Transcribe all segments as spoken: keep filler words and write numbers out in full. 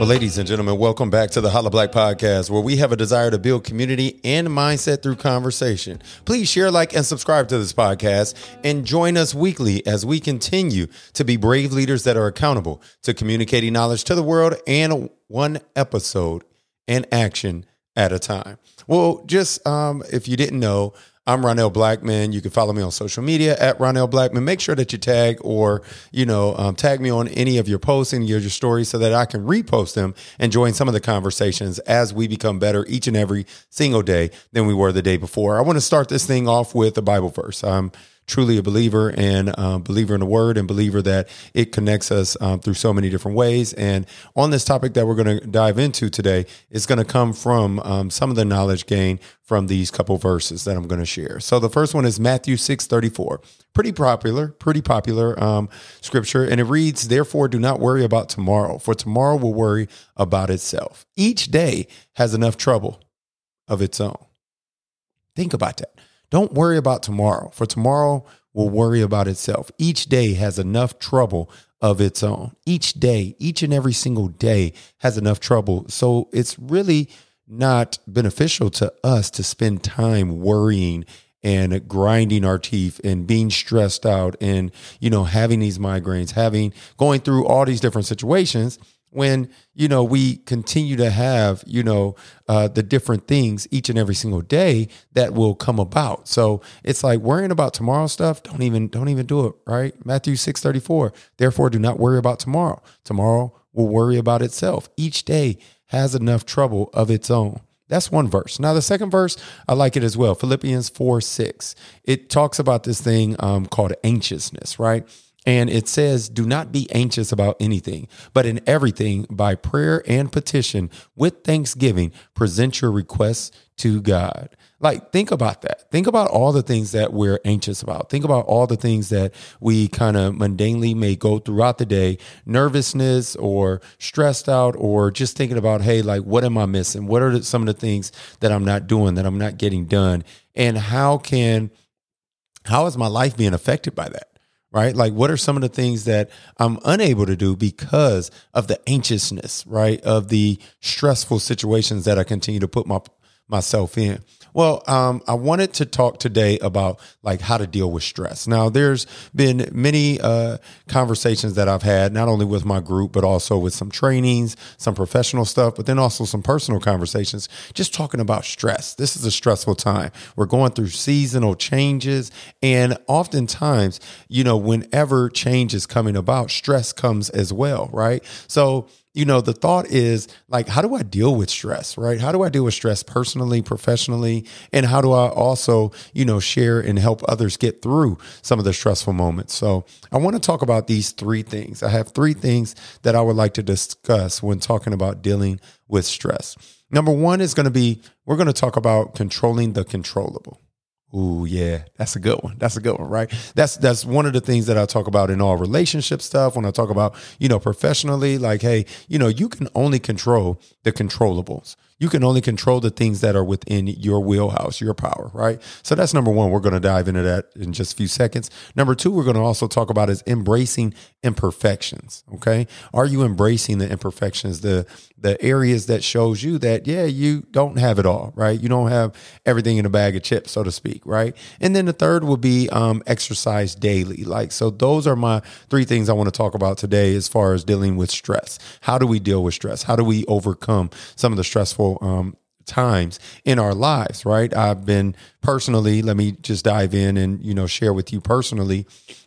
Well, ladies and gentlemen, welcome back to the Holla Black Podcast, where we have a desire to build community and mindset through conversation. Please share, like, and subscribe to this podcast and join us weekly as we continue to be brave leaders that are accountable to communicating knowledge to the world and one episode and action at a time. Well, just um, if you didn't know, I'm Ronnel Blackmon. You can follow me on social media at Ronnel Blackmon. Make sure that you tag or, you know, um, tag me on any of your posts and your, your stories so that I can repost them and join some of the conversations as we become better each and every single day than we were the day before. I want to start this thing off with a Bible verse. I'm truly a believer and uh, believer in the word and believer that it connects us um, through so many different ways. And on this topic that we're going to dive into today, it's going to come from um, some of the knowledge gained from these couple verses that I'm going to share. So the first one is Matthew six thirty-four. Pretty popular, pretty popular um, scripture. And it reads, "Therefore, do not worry about tomorrow, for tomorrow will worry about itself. Each day has enough trouble of its own." Think about that. Don't worry about tomorrow, for tomorrow will worry about itself. Each day has enough trouble of its own. Each day, each and every single day has enough trouble. So it's really not beneficial to us to spend time worrying and grinding our teeth and being stressed out and, you know, having these migraines, having going through all these different situations when, you know, we continue to have, you know, uh, the different things each and every single day that will come about. So it's like worrying about tomorrow stuff. Don't even don't even do it. Right. Matthew six thirty-four. Therefore, do not worry about tomorrow. Tomorrow will worry about itself. Each day has enough trouble of its own. That's one verse. Now, the second verse, I like it as well. Philippians four six. It talks about this thing um, called anxiousness. Right. And it says, "Do not be anxious about anything, but in everything, by prayer and petition, with thanksgiving, present your requests to God." Like, think about that. Think about all the things that we're anxious about. Think about all the things that we kind of mundanely may go throughout the day, nervousness or stressed out or just thinking about, hey, like, what am I missing? What are some of the things that I'm not doing, that I'm not getting done? And how can, how is my life being affected by that? Right? Like, what are some of the things that I'm unable to do because of the anxiousness, right? Of the stressful situations that I continue to put my, myself in. Well, um, I wanted to talk today about like how to deal with stress. Now, there's been many uh, conversations that I've had, not only with my group, but also with some trainings, some professional stuff, but then also some personal conversations, just talking about stress. This is a stressful time. We're going through seasonal changes. And oftentimes, you know, whenever change is coming about, stress comes as well, right? So, you know, the thought is like, how do I deal with stress, right? How do I deal with stress personally, professionally? And how do I also, you know, share and help others get through some of the stressful moments? So I want to talk about these three things. I have three things that I would like to discuss when talking about dealing with stress. Number one is going to be, we're going to talk about controlling the controllable. Ooh, yeah, that's a good one. That's a good one, right? That's that's one of the things that I talk about in all relationship stuff. When I talk about, you know, professionally, like, hey, you know, you can only control the controllables. You can only control the things that are within your wheelhouse, your power, right? So that's number one. We're going to dive into that in just a few seconds. Number two, we're going to also talk about is embracing imperfections, okay? Are you embracing the imperfections, the the areas that shows you that, yeah, you don't have it all, right? You don't have everything in a bag of chips, so to speak, right? And then the third will be um, exercise daily. Like, so those are my three things I want to talk about today as far as dealing with stress. How do we deal with stress? How do we overcome some of the stressful Um, times in our lives, right? I've been personally, let me just dive in and, you know, share with you personally,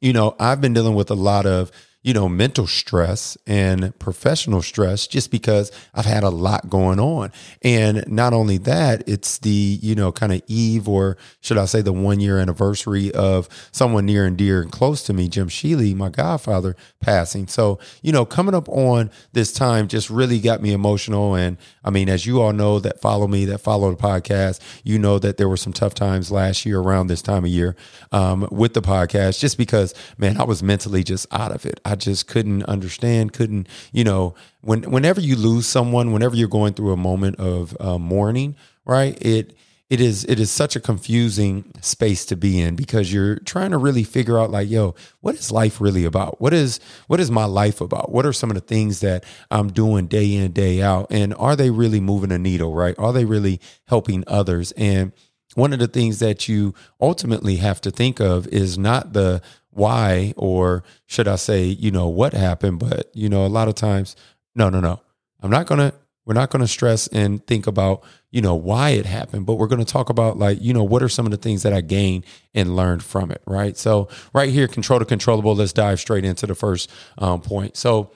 you know, I've been dealing with a lot of, you know, mental stress and professional stress just because I've had a lot going on. And not only that, it's the, you know, kind of eve, or should I say the one year anniversary of someone near and dear and close to me, Jim Shealy, my godfather, passing. So, you know, coming up on this time just really got me emotional. And I mean, as you all know that follow me, that follow the podcast, you know that there were some tough times last year around this time of year um, with the podcast, just because, man, I was mentally just out of it. I I just couldn't understand, couldn't, you know, when, whenever you lose someone, whenever you're going through a moment of uh, mourning, right, it, it is it is such a confusing space to be in, because you're trying to really figure out, like, yo, what is life really about? What is what is my life about? What are some of the things that I'm doing day in, day out? And are they really moving a needle, right? Are they really helping others? And one of the things that you ultimately have to think of is not the why, or should I say, you know, what happened, but, you know, a lot of times, no, no, no, I'm not going to, we're not going to stress and think about, you know, why it happened, but we're going to talk about, like, you know, what are some of the things that I gained and learned from it, right? So right here, control the controllable, let's dive straight into the first um, point. So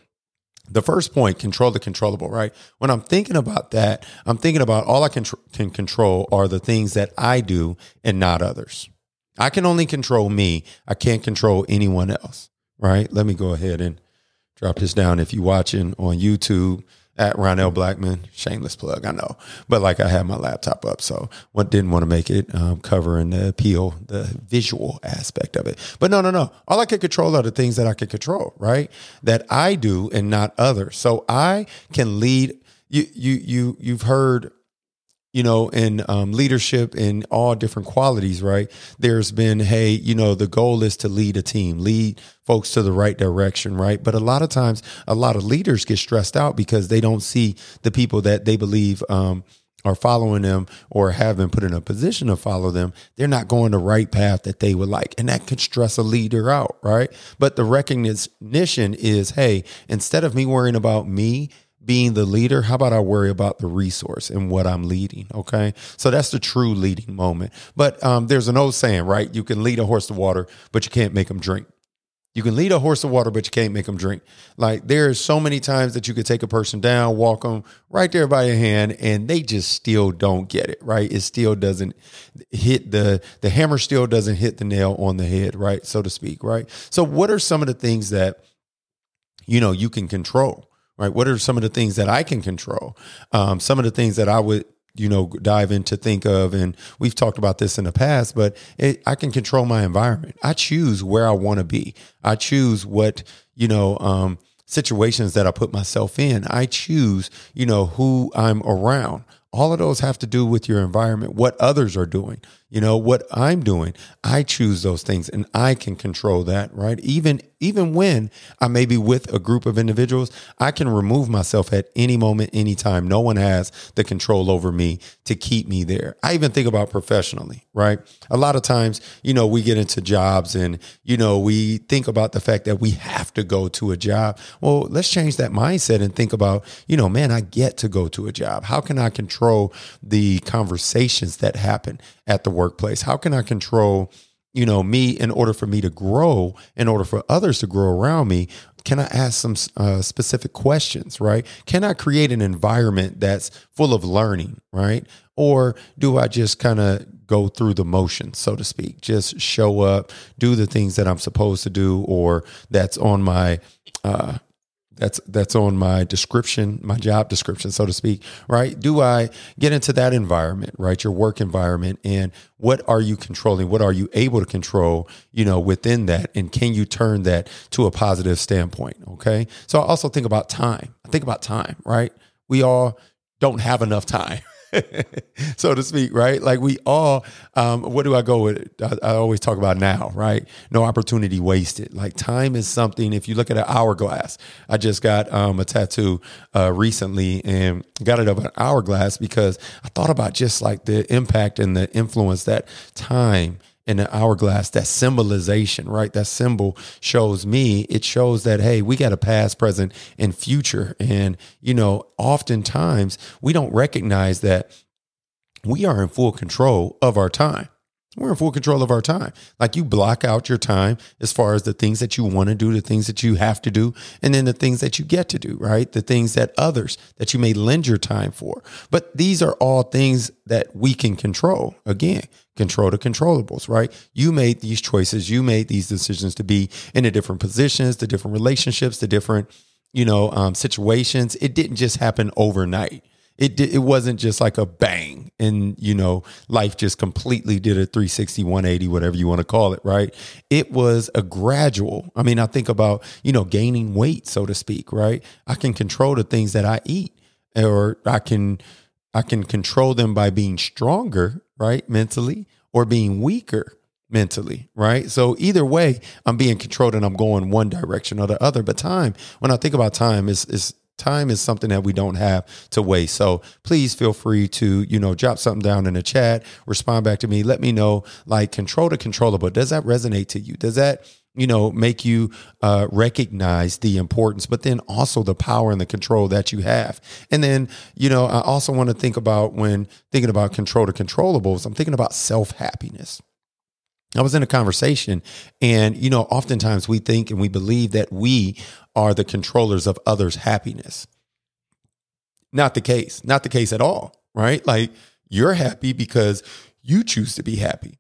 the first point, control the controllable, right? When I'm thinking about that, I'm thinking about all I can, tr- can control are the things that I do and not others. I can only control me. I can't control anyone else, right? Let me go ahead and drop this down. If you're watching on YouTube, at Ronnel Blackmon, shameless plug, I know. But like, I had my laptop up, so what didn't want to make it um, covering the appeal, the visual aspect of it. But no, no, no. All I can control are the things that I can control, right? That I do and not others. So I can lead. You, you, you, you've heard, you know, in um, leadership in all different qualities, right? There's been, hey, you know, the goal is to lead a team, lead folks to the right direction, right? But a lot of times, a lot of leaders get stressed out because they don't see the people that they believe um, are following them or have been put in a position to follow them. They're not going the right path that they would like. And that can stress a leader out, right? But the recognition is, hey, instead of me worrying about me being the leader, how about I worry about the resource and what I'm leading? Okay. So that's the true leading moment. But um, there's an old saying, right? You can lead a horse to water, but you can't make them drink. You can lead a horse to water, but you can't make them drink. Like, there's so many times that you could take a person down, walk them right there by your hand, and they just still don't get it, right? It still doesn't hit the, the hammer still doesn't hit the nail on the head, right? So to speak, right? So what are some of the things that, you know, you can control? Right? What are some of the things that I can control? Um, some of the things that I would, you know, dive into, think of, and we've talked about this in the past, but it, I can control my environment. I choose where I want to be. I choose what, you know, um, situations that I put myself in. I choose, you know, who I'm around. All of those have to do with your environment, what others are doing, you know, what I'm doing. I choose those things and I can control that, right? Even even when I may be with a group of individuals, I can remove myself at any moment, any time. No one has the control over me to keep me there. I even think about professionally, right? A lot of times, you know, we get into jobs and, you know, we think about the fact that we have to go to a job. Well, let's change that mindset and think about, you know, man, I get to go to a job. How can I control Control the conversations that happen at the workplace? How can I control, you know, me in order for me to grow, in order for others to grow around me? Can I ask some uh, specific questions, right? Can I create an environment that's full of learning, right? Or do I just kind of go through the motions, so to speak, just show up, do the things that I'm supposed to do, or that's on my, uh, That's that's on my description, my job description, so to speak, right? Do I get into that environment, right? Your work environment, and what are you controlling? What are you able to control, you know, within that? And can you turn that to a positive standpoint? Okay. So I also think about time. I think about time, right? We all don't have enough time. So to speak, right? Like we all, um, what do I go with? I, I always talk about now, right? No opportunity wasted. Like time is something, if you look at an hourglass, I just got um, a tattoo uh, recently and got it of an hourglass because I thought about just like the impact and the influence that time and an hourglass, that symbolization, right? That symbol shows me, it shows that, hey, we got a past, present, and future. And, you know, oftentimes we don't recognize that we are in full control of our time. We're in full control of our time. Like you block out your time as far as the things that you want to do, the things that you have to do, and then the things that you get to do, right? The things that others, that you may lend your time for. But these are all things that we can control. Again, control the controllables, right? You made these choices. You made these decisions to be in the different positions, the different relationships, the different, you know, um, situations. It didn't just happen overnight. It did, it wasn't just like a bang and, you know, life just completely did a three sixty, one eighty, whatever you want to call it, right? It was a gradual. I mean, I think about, you know, gaining weight, so to speak, right? I can control the things that I eat, or I can, I can control them by being stronger, right, mentally, or being weaker mentally, right? So either way, I'm being controlled and I'm going one direction or the other. But time, when I think about time, is is time is something that we don't have to waste. So please feel free to, you know, drop something down in the chat, respond back to me, let me know, like, control the controllable. Does that resonate to you? Does that, you know, make you uh, recognize the importance, but then also the power and the control that you have? And then, you know, I also want to think about, when thinking about control the controllables, I'm thinking about self-happiness. I was in a conversation, and, you know, oftentimes we think and we believe that we are the controllers of others' happiness. Not the case, not the case at all, right? Like, you're happy because you choose to be happy.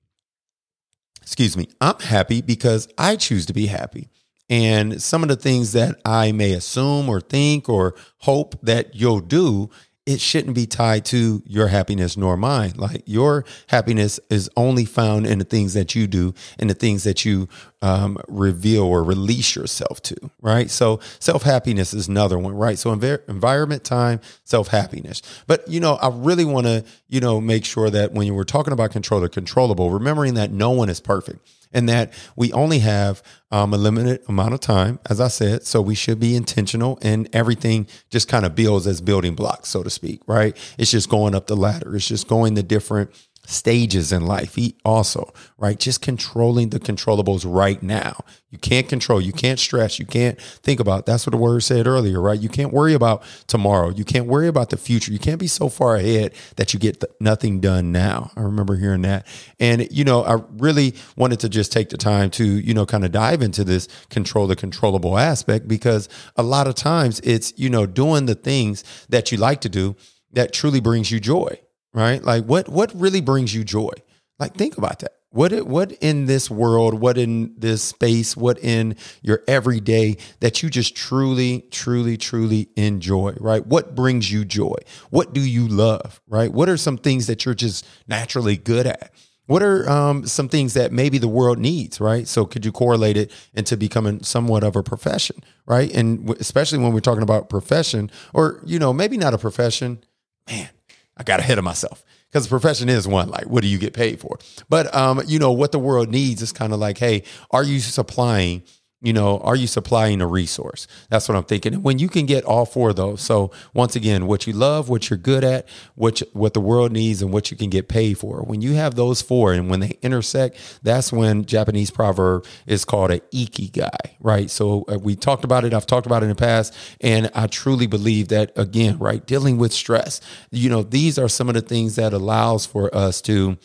Excuse me. I'm happy because I choose to be happy. And some of the things that I may assume or think or hope that you'll do, it shouldn't be tied to your happiness nor mine. Like, your happiness is only found in the things that you do and the things that you um, reveal or release yourself to, right? So self-happiness is another one, right? So env- environment, time, self-happiness. But, you know, I really want to, you know, make sure that when you were talking about control or controllable, remembering that no one is perfect and that we only have um, a limited amount of time, as I said. So we should be intentional, and everything just kind of builds as building blocks, so to speak. Speak, right? It's just going up the ladder. It's just going the different stages in life. He also, right? Just controlling the controllables right now. You can't control, you can't stress, you can't think about, that's what the word said earlier, right? You can't worry about tomorrow. You can't worry about the future. You can't be so far ahead that you get th- nothing done now. I remember hearing that. And, you know, I really wanted to just take the time to, you know, kind of dive into this control the controllable aspect, because a lot of times it's, you know, doing the things that you like to do that truly brings you joy. Right? Like, what, what really brings you joy? Like, think about that. What, what in this world, what in this space, what in your everyday that you just truly, truly, truly enjoy, right? What brings you joy? What do you love, right? What are some things that you're just naturally good at? What are um, some things that maybe the world needs, right? So could you correlate it into becoming somewhat of a profession, right? And w- especially when we're talking about profession, or, you know, maybe not a profession, man, I got ahead of myself, because the profession is one, like, what do you get paid for? But, um, you know, what the world needs is kind of like, hey, are you supplying, you know, are you supplying a resource? That's what I'm thinking. And when you can get all four of those. So once again, what you love, what you're good at, what, you, what the world needs, and what you can get paid for. When you have those four and when they intersect, that's when Japanese proverb is called an ikigai, right? So uh, we talked about it. I've talked about it in the past. And I truly believe that, again, right, dealing with stress, you know, these are some of the things that allows for us to,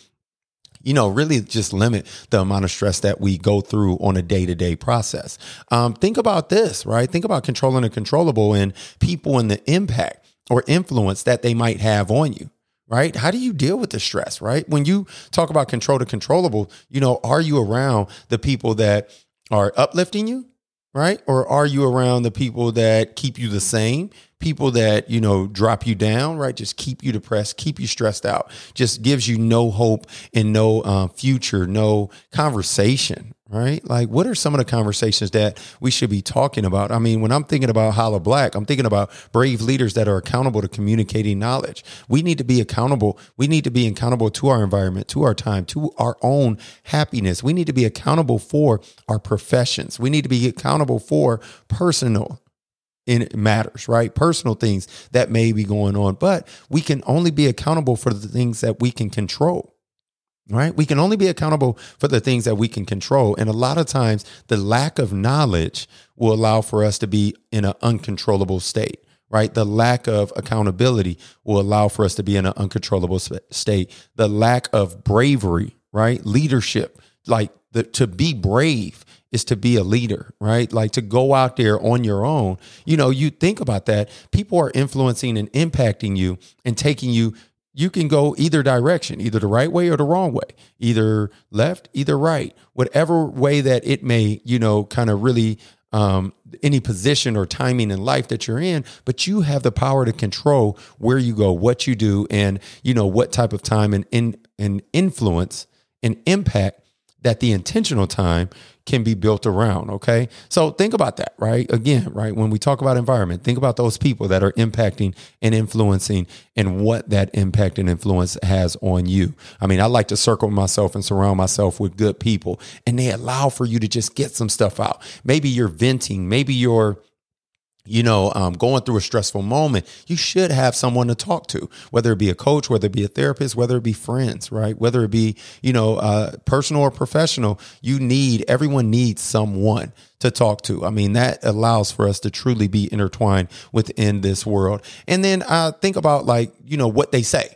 you know, really just limit the amount of stress that we go through on a day-to-day process. Um, think about this, right? Think about controlling the controllable and people and the impact or influence that they might have on you, right? How do you deal with the stress, right? When you talk about control the controllable, you know, are you around the people that are uplifting you, right? Or are you around the people that keep you the same? People that, you know, drop you down, right? Just keep you depressed, keep you stressed out, just gives you no hope and no uh, future, no conversation, right? Like, what are some of the conversations that we should be talking about? I mean, when I'm thinking about Holla Black, I'm thinking about brave leaders that are accountable to communicating knowledge. We need to be accountable. We need to be accountable to our environment, to our time, to our own happiness. We need to be accountable for our professions. We need to be accountable for personal And it matters, right? Personal things that may be going on, but we can only be accountable for the things that we can control, right? We can only be accountable for the things that we can control. And a lot of times the lack of knowledge will allow for us to be in an uncontrollable state, right? The lack of accountability will allow for us to be in an uncontrollable state. The lack of bravery, right? Leadership, like the, to be brave is to be a leader, right? Like, to go out there on your own. You know, you think about that. People are influencing and impacting you and taking you. You can go either direction, either the right way or the wrong way, either left, either right, whatever way that it may, you know, kind of really um, any position or timing in life that you're in, but you have the power to control where you go, what you do, and, you know, what type of time and, and, and influence and impact that the intentional time can be built around. Okay. So think about that, right? Again, right. When we talk about environment, think about those people that are impacting and influencing and what that impact and influence has on you. I mean, I like to circle myself and surround myself with good people, and they allow for you to just get some stuff out. Maybe you're venting, maybe you're, you know, um, going through a stressful moment. You should have someone to talk to, whether it be a coach, whether it be a therapist, whether it be friends, right? Whether it be, you know, uh, personal or professional, you need, everyone needs someone to talk to. I mean, that allows for us to truly be intertwined within this world. And then I think about, like, you know, what they say,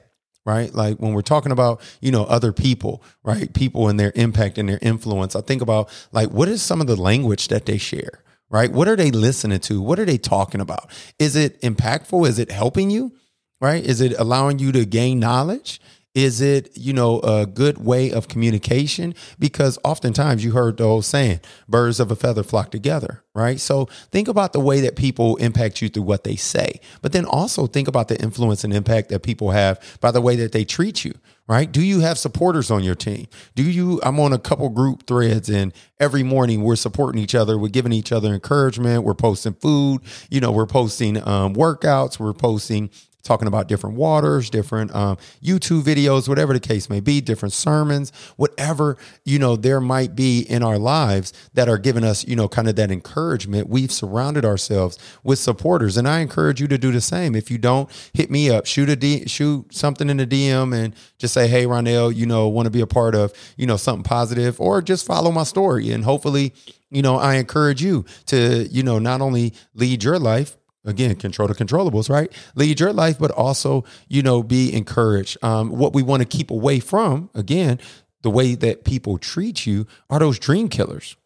right? Like when we're talking about, you know, other people, right? People and their impact and their influence. I think about, like, what is some of the language that they share? Right? What are they listening to? What are they talking about? Is it impactful? Is it helping you? Right? Is it allowing you to gain knowledge? Is it, you know, a good way of communication? Because oftentimes you heard the old saying, birds of a feather flock together, right? So think about the way that people impact you through what they say, but then also think about the influence and impact that people have by the way that they treat you, right? Do you have supporters on your team? Do you, I'm on a couple group threads, and every morning we're supporting each other. We're giving each other encouragement. We're posting food, you know, we're posting um, workouts, we're posting talking about different waters, different um, YouTube videos, whatever the case may be, different sermons, whatever, you know, there might be in our lives that are giving us, you know, kind of that encouragement. We've surrounded ourselves with supporters, and I encourage you to do the same. If you don't, hit me up, shoot a D, shoot something in the D M and just say, hey, Ronnel, you know, want to be a part of, you know, something positive, or just follow my story. And hopefully, you know, I encourage you to, you know, not only lead your life, again, control the controllables, right? Lead your life, but also, you know, be encouraged. Um, what we want to keep away from, again, the way that people treat you, are those dream killers.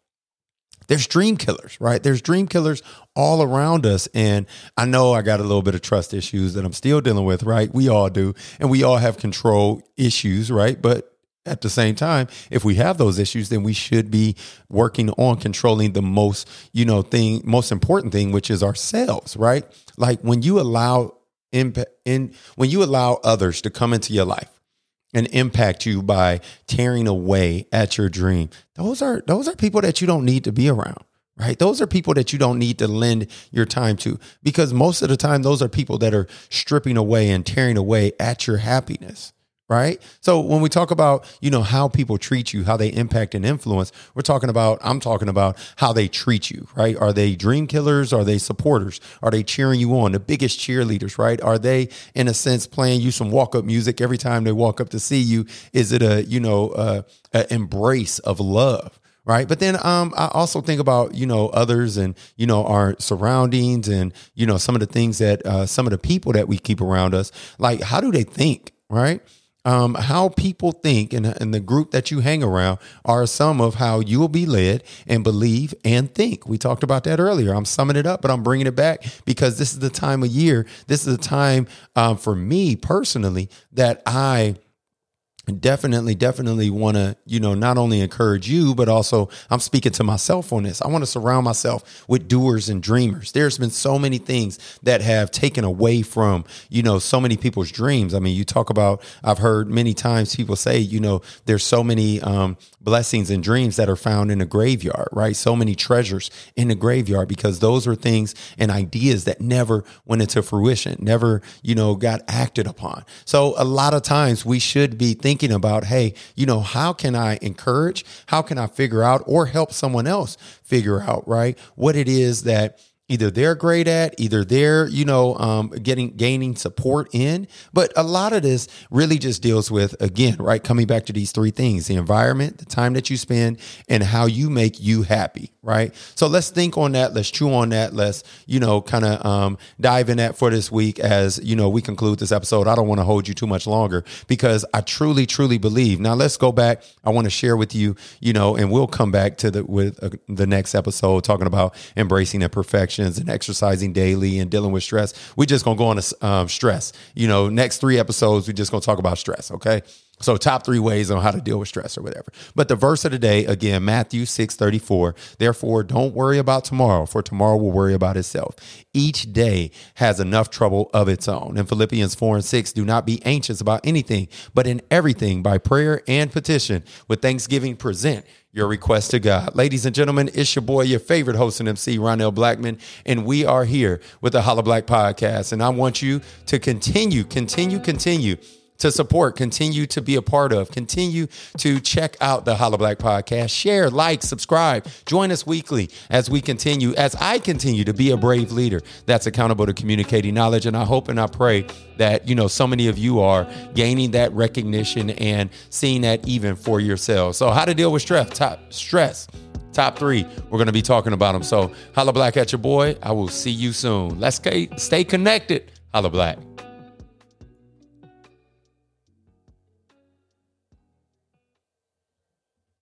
There's dream killers, right? There's dream killers all around us. And I know I got a little bit of trust issues that I'm still dealing with, right? We all do. And we all have control issues, right? But at the same time, if we have those issues, then we should be working on controlling the most, you know, thing, most important thing, which is ourselves, right? Like when you allow impact in, when you allow others to come into your life and impact you by tearing away at your dream, those are, those are people that you don't need to be around, right? Those are people that you don't need to lend your time to, because most of the time, those are people that are stripping away and tearing away at your happiness. Right. So when we talk about, you know, how people treat you, how they impact and influence, we're talking about, I'm talking about how they treat you. Right. Are they dream killers? Are they supporters? Are they cheering you on? The biggest cheerleaders. Right. Are they, in a sense, playing you some walk up music every time they walk up to see you? Is it a, you know, uh, an embrace of love? Right. But then um, I also think about, you know, others and, you know, our surroundings and, you know, some of the things that uh, some of the people that we keep around us. Like, how do they think? Right. Um, how people think and, and the group that you hang around are some of how you will be led and believe and think. We talked about that earlier. I'm summing it up, but I'm bringing it back because this is the time of year. This is the time um, for me personally that I definitely, definitely want to, you know, not only encourage you, but also I'm speaking to myself on this. I want to surround myself with doers and dreamers. There's been so many things that have taken away from, you know, so many people's dreams. I mean, you talk about, I've heard many times people say, you know, there's so many um, blessings and dreams that are found in the graveyard, right? So many treasures in the graveyard, because those are things and ideas that never went into fruition, never, you know, got acted upon. So a lot of times we should be thinking Thinking about, hey, you know, how can I encourage? How can I figure out or help someone else figure out, right, what it is that either they're great at, either they're, you know, um, getting, gaining support in. But a lot of this really just deals with, again, right, coming back to these three things: the environment, the time that you spend, and how you make you happy, right? So let's think on that. Let's chew on that. Let's, you know, kind of um, dive in that for this week as, you know, we conclude this episode. I don't want to hold you too much longer because I truly, truly believe. Now let's go back. I want to share with you, you know, and we'll come back to the, with uh, the next episode talking about embracing imperfections and exercising daily and dealing with stress. We're just going to go on to um, stress, you know, next three episodes. We're just going to talk about stress. Okay. So top three ways on how to deal with stress or whatever. But the verse of the day, again, Matthew six thirty-four, therefore don't worry about tomorrow, for tomorrow will worry about itself. Each day has enough trouble of its own. In Philippians four and six, do not be anxious about anything, but in everything by prayer and petition with thanksgiving present your request to God. Ladies and gentlemen, it's your boy, your favorite host and M C, Ronnel Blackmon, and we are here with the Holla Black Podcast. And I want you to continue, continue, continue to support, continue to be a part of, continue to check out the Holla Black Podcast, share, like, subscribe, join us weekly as we continue, as I continue to be a brave leader that's accountable to communicating knowledge. And I hope and I pray that, you know, so many of you are gaining that recognition and seeing that even for yourselves. So how to deal with stress, top stress, top three, we're going to be talking about them. So Holla Black at your boy. I will see you soon. Let's stay connected. Holla Black.